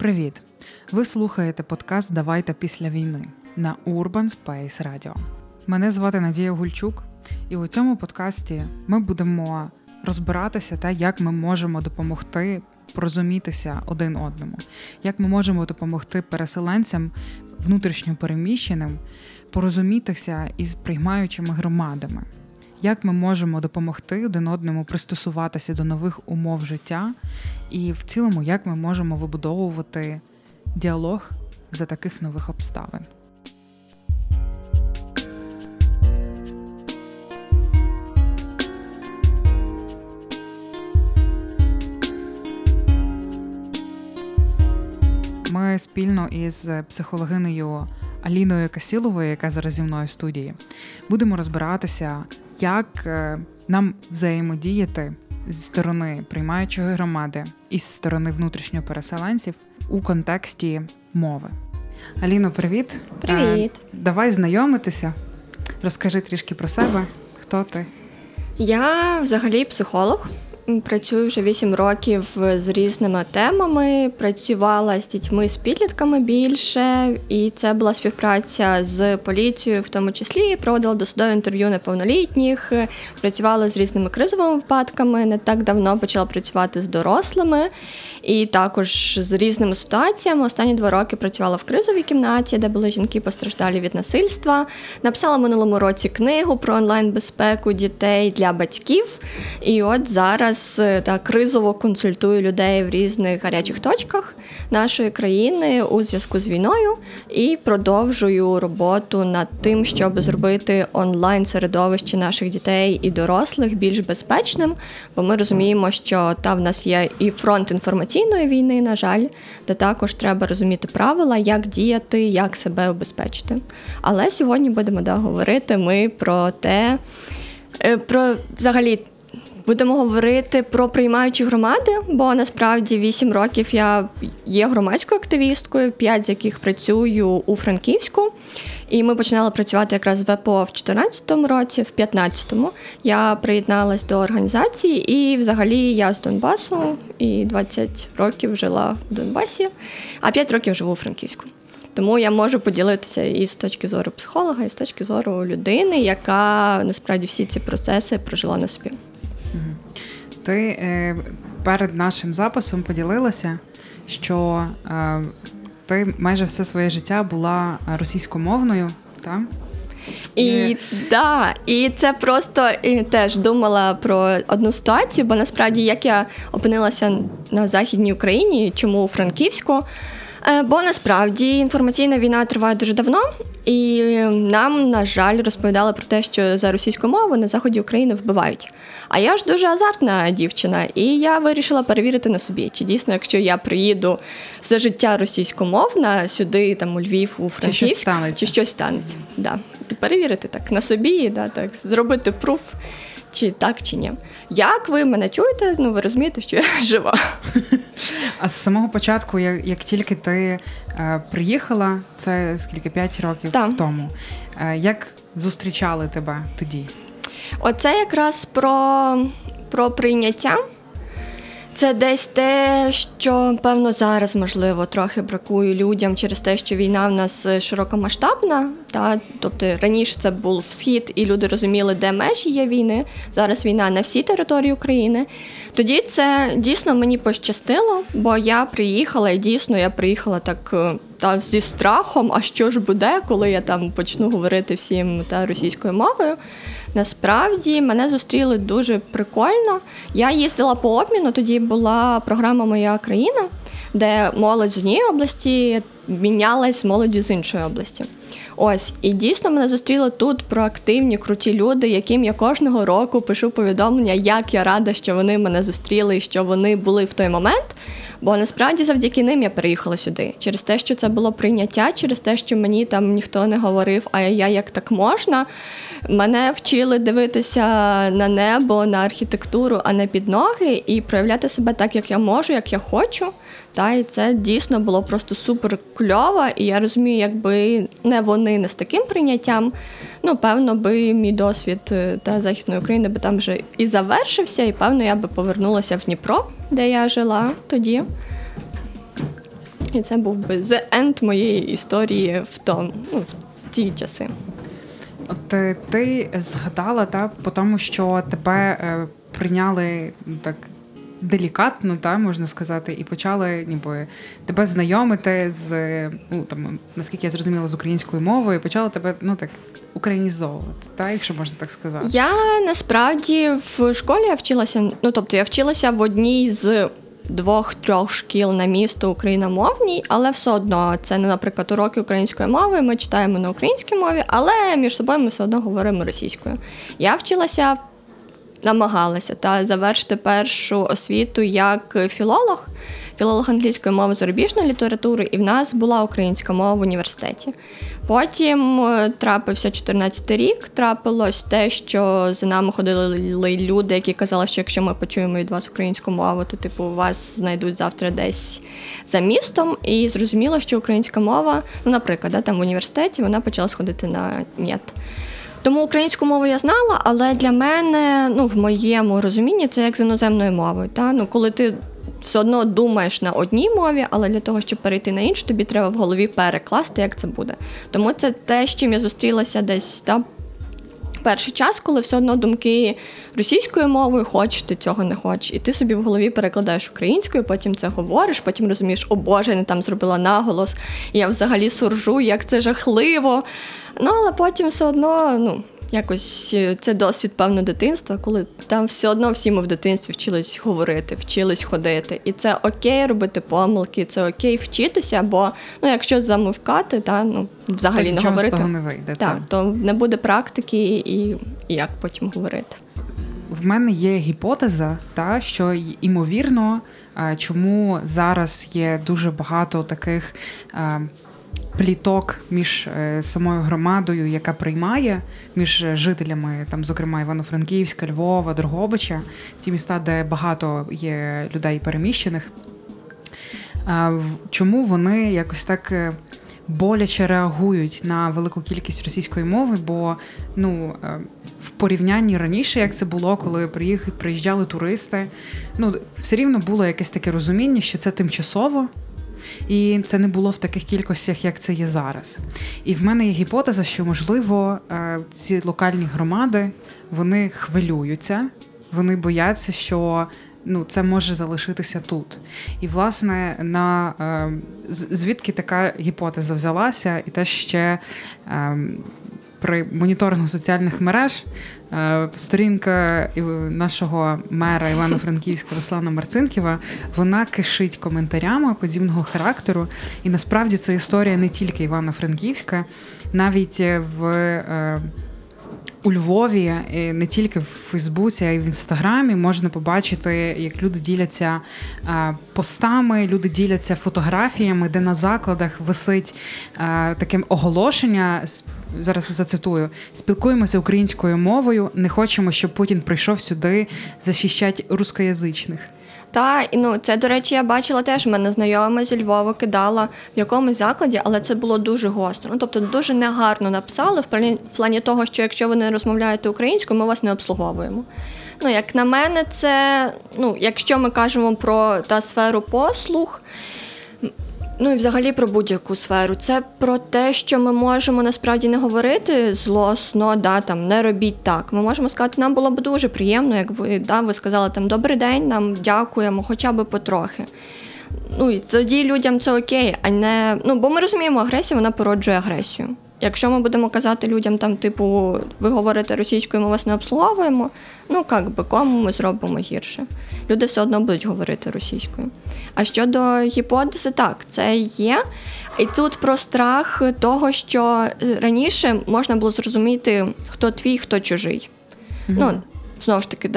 Привіт! Ви слухаєте подкаст «Давайте після війни» на Urban Space Radio. Мене звати Надія Гульчук, і у цьому подкасті ми будемо розбиратися те, як ми можемо допомогти порозумітися один одному, як ми можемо допомогти переселенцям, внутрішньо переміщеним, порозумітися із приймаючими громадами, як ми можемо допомогти один одному пристосуватися до нових умов життя і в цілому, як ми можемо вибудовувати діалог за таких нових обставин. Ми спільно із психологинею Аліною Касіловою, яка зараз зі мною в студії, будемо розбиратися, як нам взаємодіяти зі сторони приймаючої громади і зі сторони внутрішньо переселенців у контексті мови. Аліно, привіт! Привіт! Давай знайомитися, розкажи трішки про себе, хто ти? Я взагалі психолог. Працюю вже 8 років з різними темами, працювала з дітьми, з підлітками більше, і це була співпраця з поліцією в тому числі, проводила досудове інтерв'ю неповнолітніх, працювала з різними кризовими випадками, не так давно почала працювати з дорослими, і також з різними ситуаціями. Останні 2 роки працювала в кризовій кімнаті, де були жінки постраждалі від насильства. Написала в минулому році книгу про онлайн-безпеку дітей для батьків, і от зараз так кризово консультую людей в різних гарячих точках нашої країни у зв'язку з війною і продовжую роботу над тим, щоб зробити онлайн-середовище наших дітей і дорослих більш безпечним, бо ми розуміємо, що там в нас є і фронт інформаційної війни, на жаль, де також треба розуміти правила, як діяти, як себе убезпечити. Але сьогодні будемо говорити ми будемо говорити про приймаючі громади, бо насправді 8 років я є громадською активісткою, 5 з яких працюю у Франківську. І ми починали працювати якраз з ВПО в 2014 році, в 2015-му. Я приєдналась до організації і взагалі я з Донбасу і 20 років жила в Донбасі, а 5 років живу у Франківську. Тому я можу поділитися і з точки зору психолога, і з точки зору людини, яка насправді всі ці процеси прожила на собі. Ти перед нашим записом поділилася, що ти майже все своє життя була російськомовною, так? І це просто теж думала про одну ситуацію, бо насправді, як я опинилася на Західній Україні, чому у Франківську, бо насправді інформаційна війна триває дуже давно, і нам, на жаль, розповідали про те, що за російську мову на заході України вбивають. А я ж дуже азартна дівчина, і я вирішила перевірити на собі, чи дійсно, якщо я приїду все життя російськомовна сюди, там, у Львів, у Франківськ, чи щось станеться. Да. Перевірити так на собі, так, зробити пруф, чи так, чи ні. Як ви мене чуєте, ви розумієте, що я жива. А з самого початку, як тільки ти приїхала, це скільки, 5 років тому, як зустрічали тебе тоді? Оце якраз про прийняття. Це десь те, що, певно, зараз, можливо, трохи бракує людям через те, що війна в нас широкомасштабна. Тобто раніше це був Схід, і люди розуміли, де межі є війни. Зараз війна на всій території України. Тоді це дійсно мені пощастило, бо я приїхала, і дійсно я приїхала так зі страхом, а що ж буде, коли я там почну говорити всім російською мовою. Насправді мене зустріли дуже прикольно. Я їздила по обміну, тоді була програма «Моя країна», де молодь з однієї області мінялась з молоддю з іншої області. І дійсно мене зустріли тут проактивні, круті люди, яким я кожного року пишу повідомлення, як я рада, що вони мене зустріли і що вони були в той момент. Бо насправді завдяки ним я переїхала сюди. Через те, що це було прийняття, через те, що мені там ніхто не говорив, а я як так можна. Мене вчили дивитися на небо, на архітектуру, а не під ноги і проявляти себе так, як я можу, як я хочу. І це дійсно було просто супер кльово. І я розумію, якби не вони не з таким прийняттям, певно би мій досвід Західної України би там вже і завершився, і певно я би повернулася в Дніпро, де я жила тоді. І це був би the end моєї історії в ті часи. От ти згадала, по тому, що тебе прийняли так делікатно, можна сказати, і почали ніби тебе знайомити з, наскільки я зрозуміла, з українською мовою, і почали тебе, українізовувати, якщо можна так сказати. Я насправді в школі я вчилася в одній з 2-3 шкіл на місто україномовній, але все одно це, наприклад, уроки української мови, ми читаємо на українській мові, але між собою ми все одно говоримо російською. Я вчилася, намагалася завершити першу освіту як філолог, англійської мови зарубіжної літератури, і в нас була українська мова в університеті. Потім трапився 14-й рік, трапилось те, що за нами ходили люди, які казали, що якщо ми почуємо від вас українську мову, то вас знайдуть завтра десь за містом. І зрозуміло, що українська мова, наприклад, там в університеті, вона почала сходити на нет. Тому українську мову я знала, але для мене, в моєму розумінні, це як з іноземною мовою. Коли ти все одно думаєш на одній мові, але для того, щоб перейти на іншу, тобі треба в голові перекласти, як це буде. Тому це те, з чим я зустрілася десь перший час, коли все одно думки російською мовою, хочеш ти цього, не хочеш. І ти собі в голові перекладаєш українською, потім це говориш, потім розумієш, о Боже, я не там зробила наголос, я взагалі суржу, як це жахливо. Але потім все одно, якось це досвід, певно, дитинства, коли там все одно всі ми в дитинстві вчились говорити, вчились ходити. І це окей робити помилки, це окей вчитися, бо якщо замовкати, взагалі так, не говорити, того не вийде, то не буде практики і як потім говорити. В мене є гіпотеза, що, ймовірно, чому зараз є дуже багато таких пліток між самою громадою, яка приймає, між жителями, зокрема, Івано-Франківська, Львова, Дрогобича, ті міста, де багато є людей переміщених. Чому вони якось так боляче реагують на велику кількість російської мови, бо, в порівнянні раніше, як це було, коли приїжджали туристи, все рівно було якесь таке розуміння, що це тимчасово, і це не було в таких кількостях, як це є зараз. І в мене є гіпотеза, що, можливо, ці локальні громади, вони хвилюються, вони бояться, що це може залишитися тут. І, власне, звідки така гіпотеза взялася, і те ще при моніторингу соціальних мереж сторінка нашого мера Івано-Франківська Руслана Марцинківа, вона кишить коментарями подібного характеру. І насправді це історія не тільки Івано-Франківська, навіть у Львові, не тільки в Фейсбуці, а й в Інстаграмі можна побачити, як люди діляться постами, люди діляться фотографіями, де на закладах висить таке оголошення, зараз зацитую, спілкуємося українською мовою, не хочемо, щоб Путін прийшов сюди захищати рускоязичних. Це, до речі, я бачила теж, мене знайома зі Львова кидала в якомусь закладі, але це було дуже гостро. Дуже негарно написали в плані того, що якщо ви не розмовляєте українською, ми вас не обслуговуємо. Як на мене, це, якщо ми кажемо про сферу послуг, і взагалі про будь-яку сферу. Це про те, що ми можемо насправді не говорити злосно, не робіть так. Ми можемо сказати, нам було б дуже приємно, якби ви сказали добрий день, нам дякуємо, хоча б потрохи. І тоді людям це окей, а не бо ми розуміємо, агресія вона породжує агресію. Якщо ми будемо казати людям ви говорите російською, ми вас не обслуговуємо, кому ми зробимо гірше. Люди все одно будуть говорити російською. А щодо гіпотези, це є. І тут про страх того, що раніше можна було зрозуміти, хто твій, хто чужий. Знову ж таки,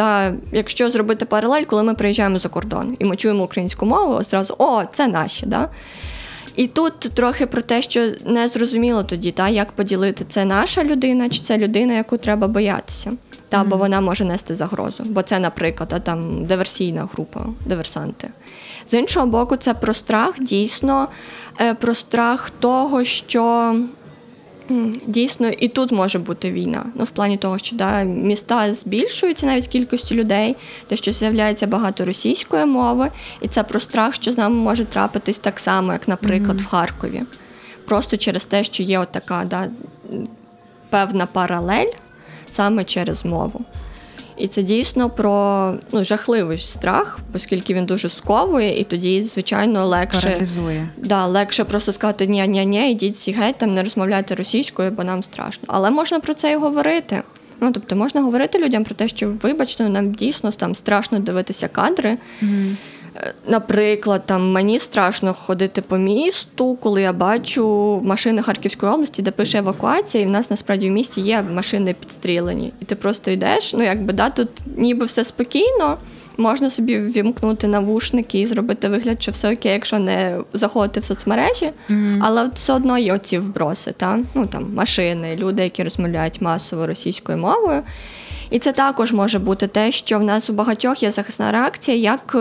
якщо зробити паралель, коли ми приїжджаємо за кордон і ми чуємо українську мову, одразу, це наші, І тут трохи про те, що не зрозуміло тоді, як поділити, це наша людина чи це людина, яку треба боятися, бо вона може нести загрозу, бо це, наприклад, диверсійна група, диверсанти. З іншого боку, це про страх, дійсно, про страх того, що Дійсно, і тут може бути війна. Ну, в плані того, що міста збільшуються навіть кількості людей, те, що з'являється багато російської мови, і це про страх, що з нами може трапитись так само, як, наприклад, в Харкові. Просто через те, що є отака певна паралель саме через мову. І це дійсно про жахливий страх, оскільки він дуже сковує, і тоді, звичайно, легше... Паралізує. Легше просто сказати ні, ідіть всі геть, не розмовляйте російською, бо нам страшно. Але можна про це і говорити. Тобто можна говорити людям про те, що, вибачте, нам дійсно страшно дивитися кадри. Mm-hmm. Наприклад, мені страшно ходити по місту, коли я бачу машини Харківської області, де пише евакуація, і в нас насправді в місті є машини підстрілені. І ти просто йдеш, тут ніби все спокійно, можна собі ввімкнути навушники і зробити вигляд, що все окей, якщо не заходити в соцмережі, але все одно є оці вброси, машини, люди, які розмовляють масово російською мовою. І це також може бути те, що в нас у багатьох є захисна реакція, як...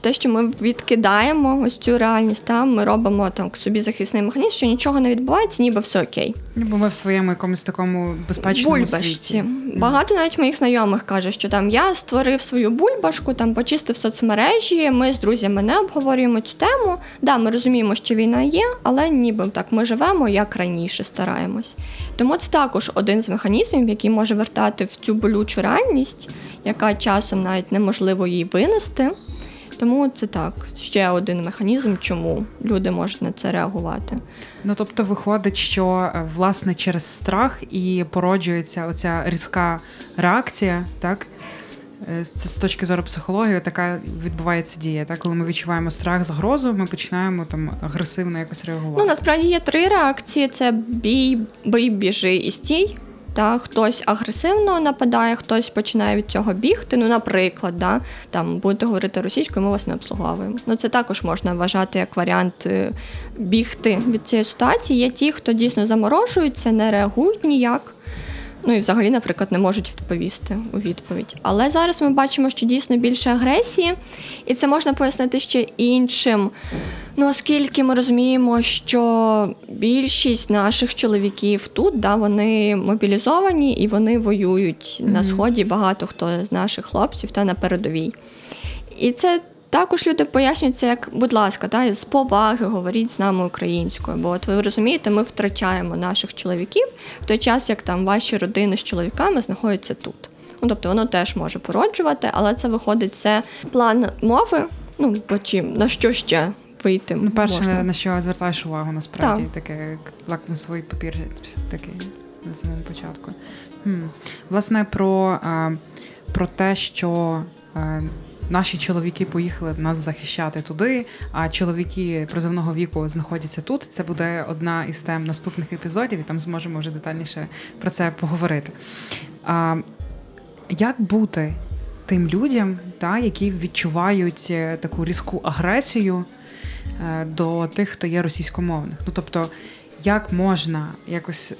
те, що ми відкидаємо ось цю реальність, ми робимо собі захисний механізм, що нічого не відбувається, ніби все окей. Бо ми в своєму якомусь такому безпечному світі. Багато навіть моїх знайомих каже, що я створив свою бульбашку, почистив соцмережі, ми з друзями не обговорюємо цю тему. Ми розуміємо, що війна є, але ніби так ми живемо, як раніше стараємось. Тому це також один з механізмів, який може вертати в цю болючу реальність, яка часом навіть неможливо її винести. Тому це ще один механізм, чому люди можуть на це реагувати. Тобто виходить, що, власне, через страх і породжується оця різка реакція, так? Це з точки зору психології така відбувається дія, так? Коли ми відчуваємо страх, загрозу, ми починаємо агресивно якось реагувати. Насправді є три реакції. Це бій, біжи і стій. Хтось агресивно нападає, хтось починає від цього бігти. Наприклад, будете говорити російською, ми вас не обслуговуємо. Це також можна вважати як варіант бігти від цієї ситуації. Є ті, хто дійсно заморожується, не реагують ніяк. І взагалі, наприклад, не можуть відповісти у відповідь. Але зараз ми бачимо, що дійсно більше агресії. І це можна пояснити ще іншим. Оскільки ми розуміємо, що більшість наших чоловіків тут, вони мобілізовані і вони воюють на Сході. Багато хто з наших хлопців на передовій. І це також люди пояснюються, як, будь ласка, з поваги говоріть з нами українською. Бо, ви розумієте, ми втрачаємо наших чоловіків в той час, як ваші родини з чоловіками знаходяться тут. Тобто воно теж може породжувати, але це виходить, це план мови, на що ще вийти можна. Перше, на що звертаєш увагу, насправді, таке лакмусовий папір, такий на самому початку. Власне, про те, що... Наші чоловіки поїхали нас захищати туди, а чоловіки призовного віку знаходяться тут. Це буде одна із тем наступних епізодів, і там зможемо вже детальніше про це поговорити. Як бути тим людям, які відчувають таку різку агресію до тих, хто є російськомовних? Тобто, як можна якось...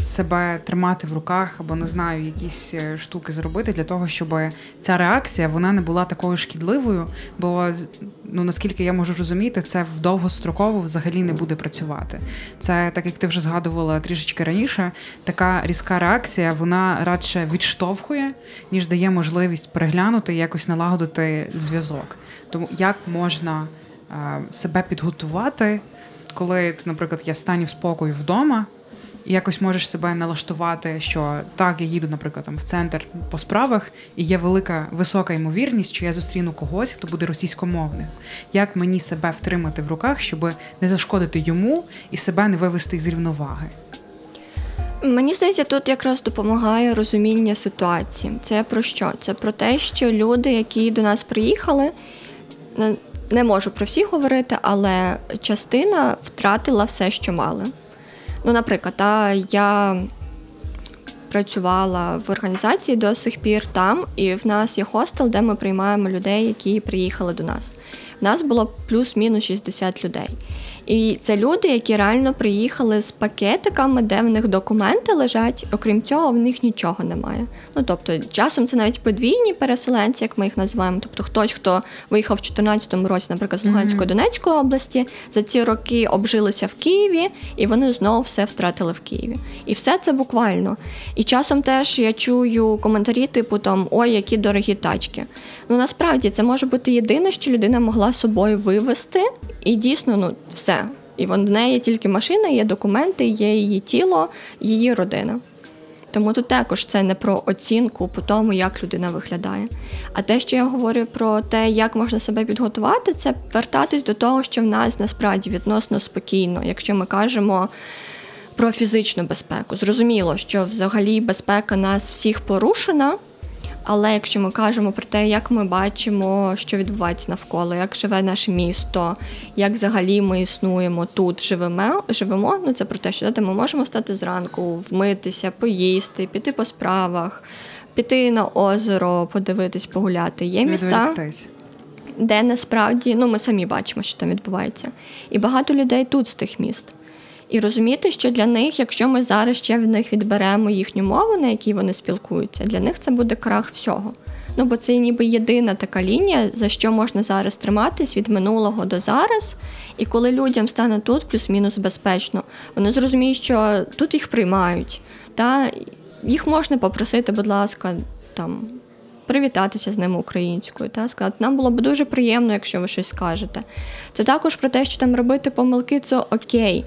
себе тримати в руках або, не знаю, якісь штуки зробити для того, щоб ця реакція, вона не була такою шкідливою, бо, наскільки я можу розуміти, це довгостроково взагалі не буде працювати. Це, так як ти вже згадувала трішечки раніше, така різка реакція, вона радше відштовхує, ніж дає можливість переглянути і якось налагодити зв'язок. Тому як можна себе підготувати, коли, наприклад, я стану в спокою вдома, і якось можеш себе налаштувати, що так, я їду, наприклад, в центр по справах, і є висока ймовірність, що я зустріну когось, хто буде російськомовним. Як мені себе втримати в руках, щоб не зашкодити йому і себе не вивести з рівноваги? Мені здається, тут якраз допомагає розуміння ситуації. Це про що? Це про те, що люди, які до нас приїхали, не можу про всіх говорити, але частина втратила все, що мали. Наприклад, я працювала в організації до сих пір там, і в нас є хостел, де ми приймаємо людей, які приїхали до нас. В нас було плюс-мінус 60 людей. І це люди, які реально приїхали з пакетиками, де в них документи лежать, окрім цього, в них нічого немає. Ну, тобто, часом це навіть подвійні переселенці, як ми їх називаємо. Тобто, хтось, хто виїхав в 2014 році, наприклад, з Луганської, Донецької області, за ці роки обжилися в Києві, і вони знову все втратили в Києві. І все це буквально. І часом теж я чую коментарі типу там, ой, які дорогі тачки. Ну, насправді, це може бути єдине, що людина могла з собою вивезти, і дійсно, ну, все. І в неї тільки машина, є документи, є її тіло, її родина. Тому тут також це не про оцінку по тому, як людина виглядає. А те, що я говорю про те, як можна себе підготувати, це вертатись до того, що в нас насправді відносно спокійно. Якщо ми кажемо про фізичну безпеку. Зрозуміло, що взагалі безпека нас всіх порушена, але якщо ми кажемо про те, як ми бачимо, що відбувається навколо, як живе наше місто, як взагалі ми існуємо тут, живемо, ну це про те, що ми можемо встати зранку, вмитися, поїсти, піти по справах, піти на озеро, подивитись, погуляти. Є міста, де насправді, ну ми самі бачимо, що там відбувається. І багато людей тут з тих міст. І розуміти, що для них, якщо ми зараз ще від них відберемо їхню мову, на якій вони спілкуються, для них це буде крах всього. Ну, бо це ніби єдина така лінія, за що можна зараз триматись від минулого до зараз. І коли людям стане тут плюс-мінус безпечно, вони зрозуміють, що тут їх приймають. Та їх можна попросити, будь ласка, там, привітатися з ними українською, та сказати, нам було б дуже приємно, якщо ви щось скажете. Це також про те, що там робити помилки, це окей.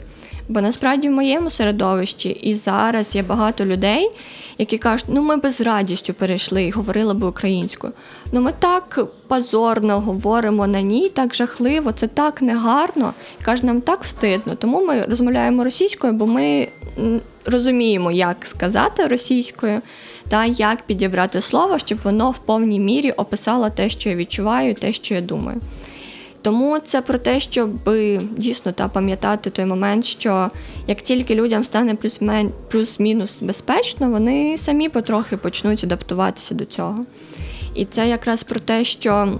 Бо насправді в моєму середовищі і зараз є багато людей, які кажуть, ну ми би з радістю перейшли і говорили би українською. Ну ми так позорно говоримо на ній, так жахливо, це так негарно. І кажуть, нам так встидно, тому ми розмовляємо російською, бо ми розуміємо, як сказати російською та як підібрати слово, щоб воно в повній мірі описало те, що я відчуваю, те, що я думаю. Тому це про те, щоб дійсно пам'ятати той момент, що як тільки людям стане плюс-мінус безпечно, вони самі потрохи почнуть адаптуватися до цього. І це якраз про те, що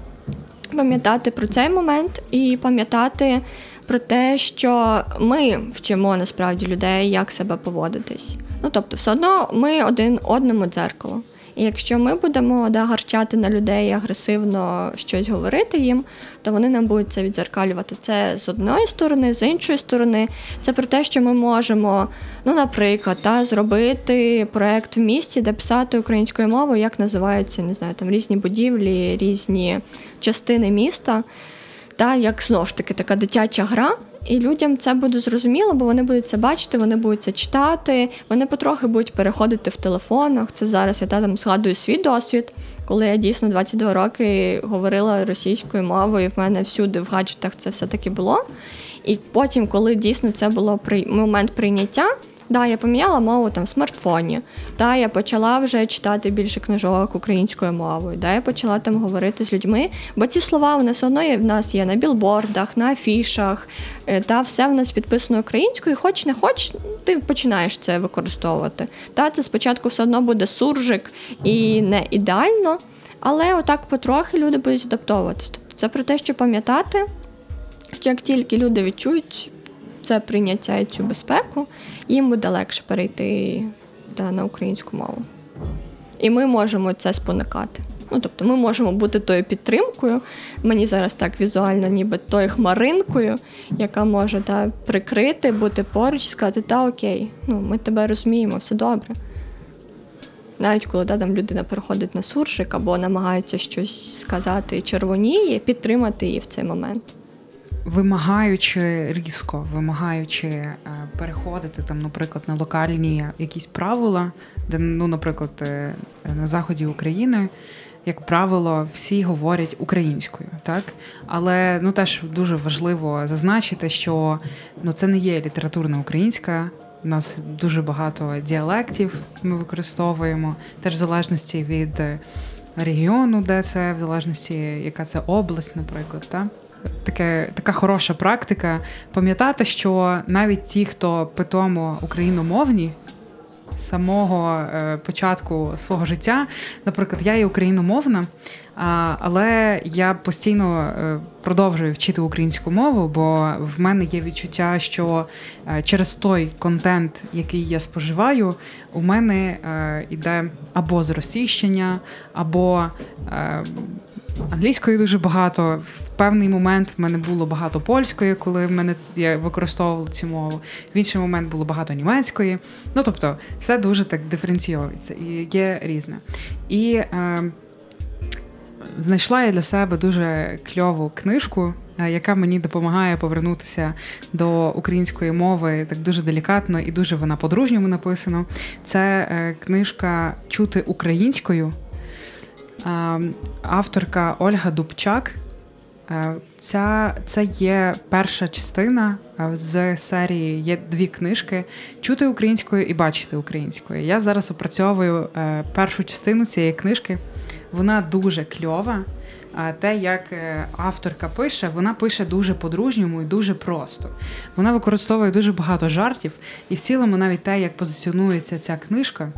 пам'ятати про цей момент і пам'ятати про те, що ми вчимо насправді людей, як себе поводитись. Ну, тобто, все одно ми один одному дзеркало. І якщо ми будемо гарчати на людей, агресивно щось говорити їм, то вони нам будуть це відзеркалювати. Це з одної сторони, з іншої сторони. Це про те, що ми можемо, наприклад, зробити проєкт в місті, де писати українською мовою, як називаються, не знаю, там різні будівлі, різні частини міста, як знову ж таки така дитяча гра. І людям це буде зрозуміло, бо вони будуть це бачити, вони будуть це читати, вони потрохи будуть переходити в телефонах. Це зараз я згадую свій досвід, коли я дійсно 22 роки говорила російською мовою, в мене всюди в гаджетах це все-таки було. І потім, коли дійсно це було момент прийняття, я поміняла мову в смартфоні, я почала вже читати більше книжок українською мовою, я почала говорити з людьми, бо ці слова вони все одно в нас є на білбордах, на афішах, все в нас підписано українською, і хоч не хоч, ти починаєш це використовувати. Це спочатку все одно буде суржик і не ідеально, але отак потрохи люди будуть адаптовуватись. Тобто це про те, що пам'ятати, що як тільки люди відчують це прийняття і цю безпеку, їм буде легше перейти на українську мову. І ми можемо це спонукати. Тобто ми можемо бути тою підтримкою, мені зараз так візуально ніби тою хмаринкою, яка може прикрити, бути поруч, сказати, окей, ми тебе розуміємо, все добре. Навіть коли там людина переходить на суржик або намагається щось сказати червоніє, підтримати її в цей момент. Вимагаючи переходити, наприклад, на локальні якісь правила, де, наприклад, на заході України, як правило, всі говорять українською, так? Але, теж дуже важливо зазначити, що, це не є літературна українська, у нас дуже багато діалектів ми використовуємо, теж в залежності від регіону, де це, в залежності, яка це область, наприклад, так? Така хороша практика пам'ятати, що навіть ті, хто питомо україномовні з самого початку свого життя, наприклад, я є україномовна, Але я постійно продовжую вчити українську мову, бо в мене є відчуття, що через той контент, який я споживаю, у мене йде або зросійщення, або англійської дуже багато. В певний момент в мене було багато польської, коли я використовувала цю мову. В інший момент було багато німецької. Ну, тобто, все дуже так диференційовується і є різне. І знайшла я для себе дуже кльову книжку, яка мені допомагає повернутися до української мови так дуже делікатно і дуже вона по-дружньому написана. Це книжка «Чути українською». Авторка Ольга Дубчак. Це є перша частина з серії, є дві книжки «Чути українською» і «Бачити українською». Я зараз опрацьовую першу частину цієї книжки. Вона дуже кльова. Те, як авторка пише, вона пише дуже по-дружньому і дуже просто. Вона використовує дуже багато жартів. І в цілому навіть те, як позиціонується ця книжка,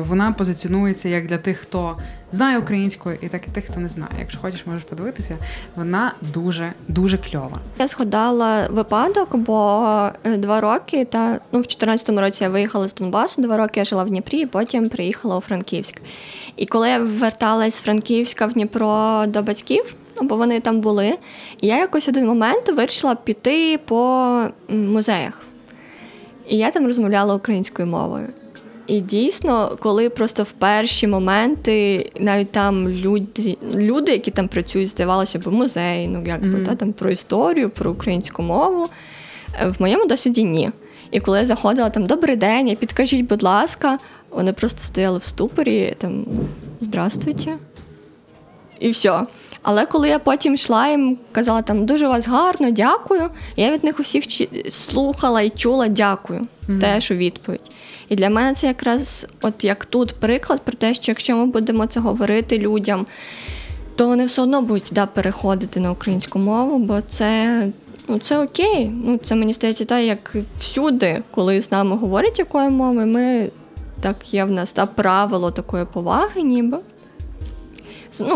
вона позиціонується як для тих, хто знає українську, і так і тих, хто не знає. Якщо хочеш, можеш подивитися. Вона дуже-дуже кльова. Я згадала випадок, бо 2 роки, в 14-му році я виїхала з Донбасу, 2 роки я жила в Дніпрі, і потім приїхала у Франківськ. І коли я верталась з Франківська в Дніпро до батьків, бо вони там були, я якось один момент вирішила піти по музеях. І я там розмовляла українською мовою. І дійсно, коли просто в перші моменти, навіть там люди, які там працюють, здавалося б, музеї, там про історію, про українську мову, в моєму досвіді ні. І коли я заходила там «Добрий день, і підкажіть, будь ласка», вони просто стояли в ступорі, там «Здравствуйте» і все. Але коли я потім йшла, їм казала там «Дуже вас гарно, дякую», я від них усіх слухала і чула «Дякую», теж у відповідь. І для мене це якраз от як тут приклад про те, що якщо ми будемо це говорити людям, то вони все одно будуть переходити на українську мову, бо це окей. Це мені здається так, як всюди, коли з нами говорять якою мовою, є в нас правило такої поваги ніби.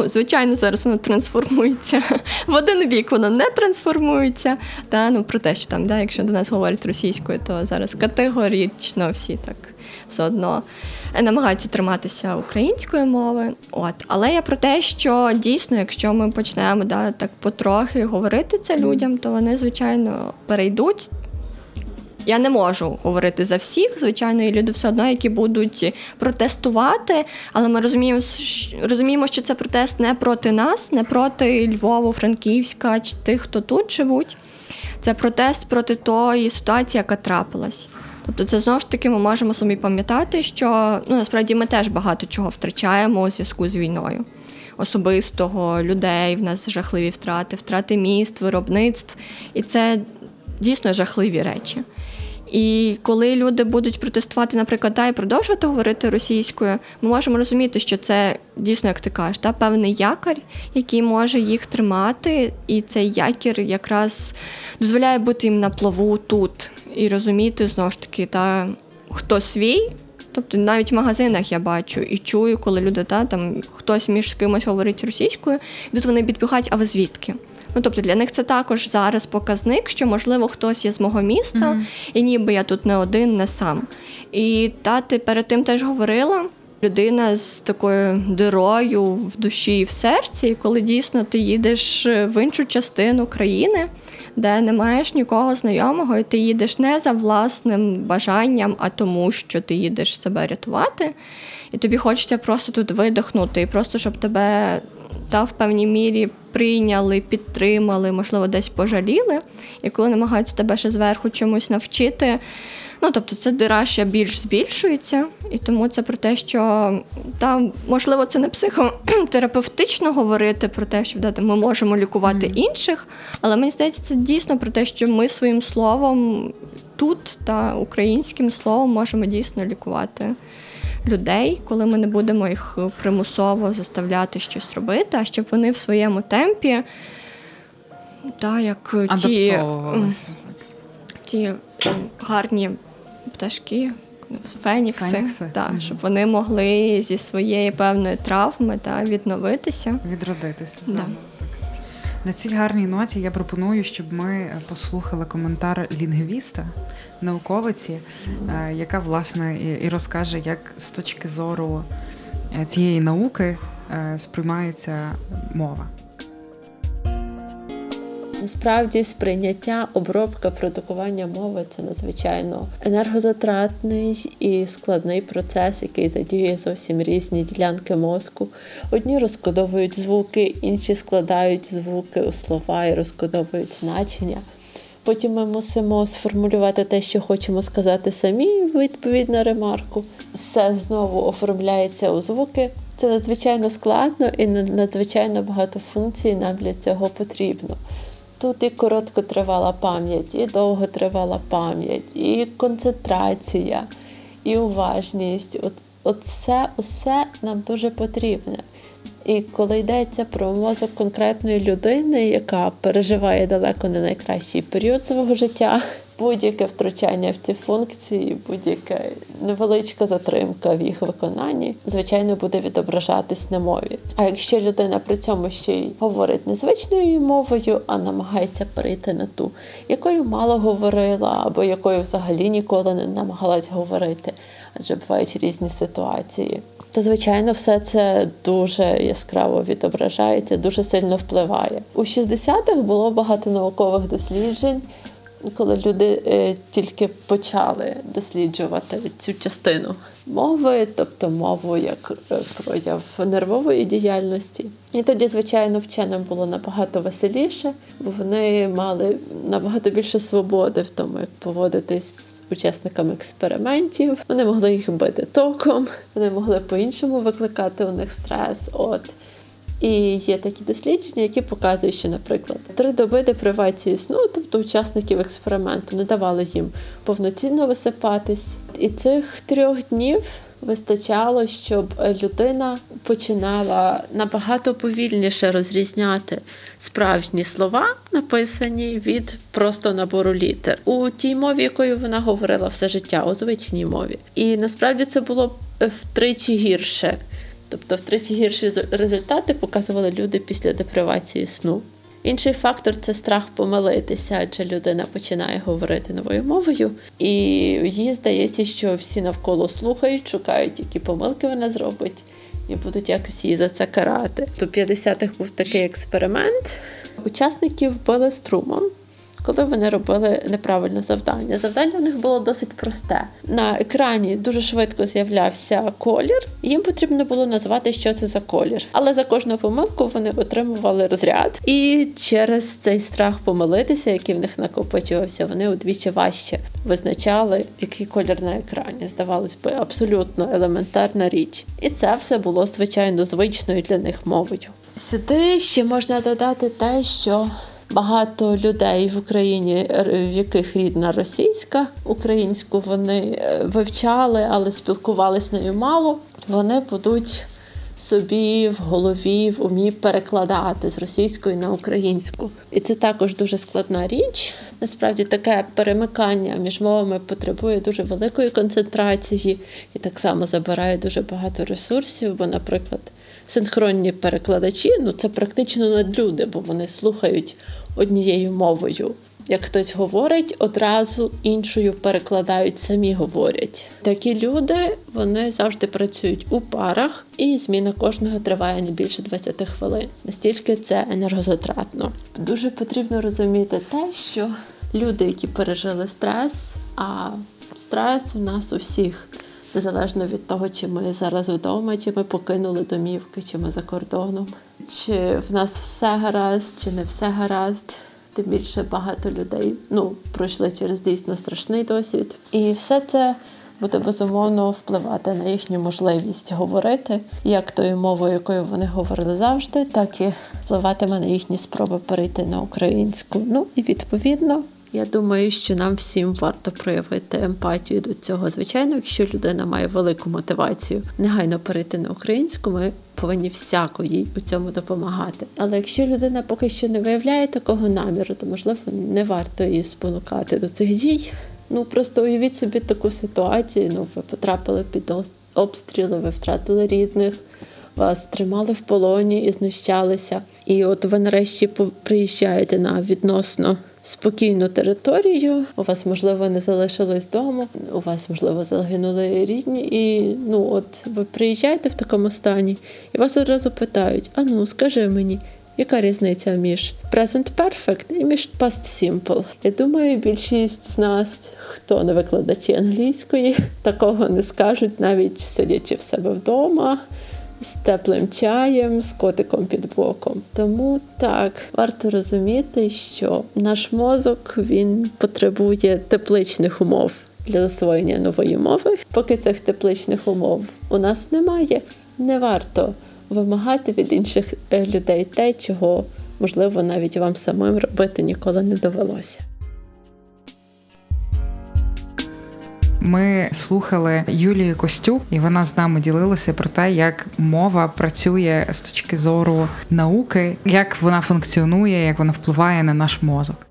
Звичайно, зараз воно трансформується. В один бік воно не трансформується. Про те, що якщо до нас говорять російською, то зараз категорично всі так все одно намагаються триматися української мови. Але я про те, що дійсно, якщо ми почнемо так потрохи говорити це людям, то вони, звичайно, перейдуть. Я не можу говорити за всіх, звичайно, і люди все одно, які будуть протестувати, але ми розуміємо, що це протест не проти нас, не проти Львова, Франківська чи тих, хто тут живуть. Це протест проти тої ситуації, яка трапилась. Тобто це, знову ж таки, ми можемо собі пам'ятати, що насправді ми теж багато чого втрачаємо у зв'язку з війною. Особистого, людей, в нас жахливі втрати міст, виробництв. І це дійсно жахливі речі. І коли люди будуть протестувати, наприклад, і продовжувати говорити російською, ми можемо розуміти, що це дійсно, як ти кажеш, певний якір, який може їх тримати, і цей якір якраз дозволяє бути їм на плаву тут і розуміти, знову ж таки, хто свій. Тобто навіть в магазинах я бачу і чую, коли люди, хтось між кимось говорить російською, і тут вони підпихають, а ви звідки? Тобто для них це також зараз показник, що, можливо, хтось є з мого міста, і ніби я тут не один, не сам. І ти перед тим теж говорила, людина з такою дирою в душі і в серці, і коли дійсно ти їдеш в іншу частину країни, де не маєш нікого знайомого, і ти їдеш не за власним бажанням, а тому, що ти їдеш себе рятувати, і тобі хочеться просто тут видихнути, і просто, щоб тебе в певній мірі прийняли, підтримали, можливо, десь пожаліли. І коли намагаються тебе ще зверху чомусь навчити, тобто це дира ще більш збільшується. І тому це про те, що, можливо, це не психотерапевтично говорити про те, що ми можемо лікувати інших, але мені здається, це дійсно про те, що ми своїм словом тут українським словом можемо дійсно лікувати людей, коли ми не будемо їх примусово заставляти щось робити, а щоб вони в своєму темпі як ті гарні пташки, Фенікси, так, щоб вони могли зі своєї певної травми відновитися. Відродитися. Да. На цій гарній ноті я пропоную, щоб ми послухали коментар лінгвіста, науковиці, яка, власне, і розкаже, як з точки зору цієї науки сприймається мова. Насправді, сприйняття, обробка, продукування мови – це надзвичайно енергозатратний і складний процес, який задіює зовсім різні ділянки мозку. Одні розкодовують звуки, інші складають звуки у слова і розкодовують значення. Потім ми мусимо сформулювати те, що хочемо сказати самі, відповідно ремарку. Все знову оформляється у звуки. Це надзвичайно складно і надзвичайно багато функцій нам для цього потрібно. Тут і короткотривала пам'ять, і довготривала пам'ять, і концентрація, і уважність. Усе нам дуже потрібне. І коли йдеться про мозок конкретної людини, яка переживає далеко не найкращий період свого життя, будь-яке втручання в ці функції, будь-яка невеличка затримка в їх виконанні, звичайно, буде відображатись на мові. А якщо людина при цьому ще й говорить незвичною мовою, а намагається перейти на ту, якою мало говорила, або якою взагалі ніколи не намагалась говорити, адже бувають різні ситуації, то, звичайно, все це дуже яскраво відображається, дуже сильно впливає. У 60-х було багато наукових досліджень, коли люди тільки почали досліджувати цю частину мови, тобто мову як прояв нервової діяльності. І тоді, звичайно, вченим було набагато веселіше, бо вони мали набагато більше свободи в тому, як поводитись з учасниками експериментів. Вони могли їх бити током, вони могли по-іншому викликати у них стрес. І є такі дослідження, які показують, що, наприклад, 3 доби депривації сну, тобто учасників експерименту, не давали їм повноцінно висипатись. І цих 3 днів вистачало, щоб людина починала набагато повільніше розрізняти справжні слова, написані, від просто набору літер. У тій мові, якою вона говорила все життя, у звичній мові. І насправді це було втричі гірше. Тобто втричі гірші результати показували люди після депривації сну. Інший фактор – це страх помилитися, адже людина починає говорити новою мовою, і їй здається, що всі навколо слухають, шукають, які помилки вона зробить, і будуть якось її за це карати. У 50-х був такий експеримент. Учасників били струмом, коли вони робили неправильне завдання. Завдання у них було досить просте. На екрані дуже швидко з'являвся колір, їм потрібно було назвати, що це за колір. Але за кожну помилку вони отримували розряд. І через цей страх помилитися, який в них накопичувався, вони удвічі важче визначали, який колір на екрані. Здавалось би, абсолютно елементарна річ. І це все було, звичайно, звичною для них мовою. Сюди ще можна додати те, що багато людей в Україні, в яких рідна російська, українську вони вивчали, але спілкувались нею мало, вони будуть собі в голові, в умі перекладати з російської на українську. І це також дуже складна річ. Насправді таке перемикання між мовами потребує дуже великої концентрації і так само забирає дуже багато ресурсів, бо, наприклад, синхронні перекладачі, це практично надлюди, бо вони слухають однією мовою. Як хтось говорить, одразу іншою перекладають, самі говорять. Такі люди, вони завжди працюють у парах, і зміна кожного триває не більше 20 хвилин. Настільки це енергозатратно. Дуже потрібно розуміти те, що люди, які пережили стрес, а стрес у нас у всіх, незалежно від того, чи ми зараз вдома, чи ми покинули домівки, чи ми за кордоном, чи в нас все гаразд, чи не все гаразд. Тим більше багато людей пройшли через дійсно страшний досвід. І все це буде, безумовно, впливати на їхню можливість говорити, як тою мовою, якою вони говорили завжди, так і впливатиме на їхні спроби перейти на українську. І відповідно, я думаю, що нам всім варто проявити емпатію до цього. Звичайно, якщо людина має велику мотивацію негайно перейти на українську, ми повинні всяко їй у цьому допомагати. Але якщо людина поки що не виявляє такого наміру, то, можливо, не варто її спонукати до цих дій. Ну, просто уявіть собі таку ситуацію, ви потрапили під обстріли, ви втратили рідних, вас тримали в полоні і знущалися. І от ви нарешті приїжджаєте на відносно спокійну територію, у вас, можливо, не залишилось дому, у вас, можливо, загинули рідні, і, от ви приїжджаєте в такому стані, і вас одразу питають, скажи мені, яка різниця між Present Perfect і між Past Simple? Я думаю, більшість з нас, хто не викладачі англійської, такого не скажуть, навіть сидячи в себе вдома, з теплим чаєм, з котиком під боком. Тому так, варто розуміти, що наш мозок, він потребує тепличних умов для засвоєння нової мови. Поки цих тепличних умов у нас немає, не варто вимагати від інших людей те, чого, можливо, навіть вам самим робити ніколи не довелося. Ми слухали Юлію Костюк, і вона з нами ділилася про те, як мова працює з точки зору науки, як вона функціонує, як вона впливає на наш мозок.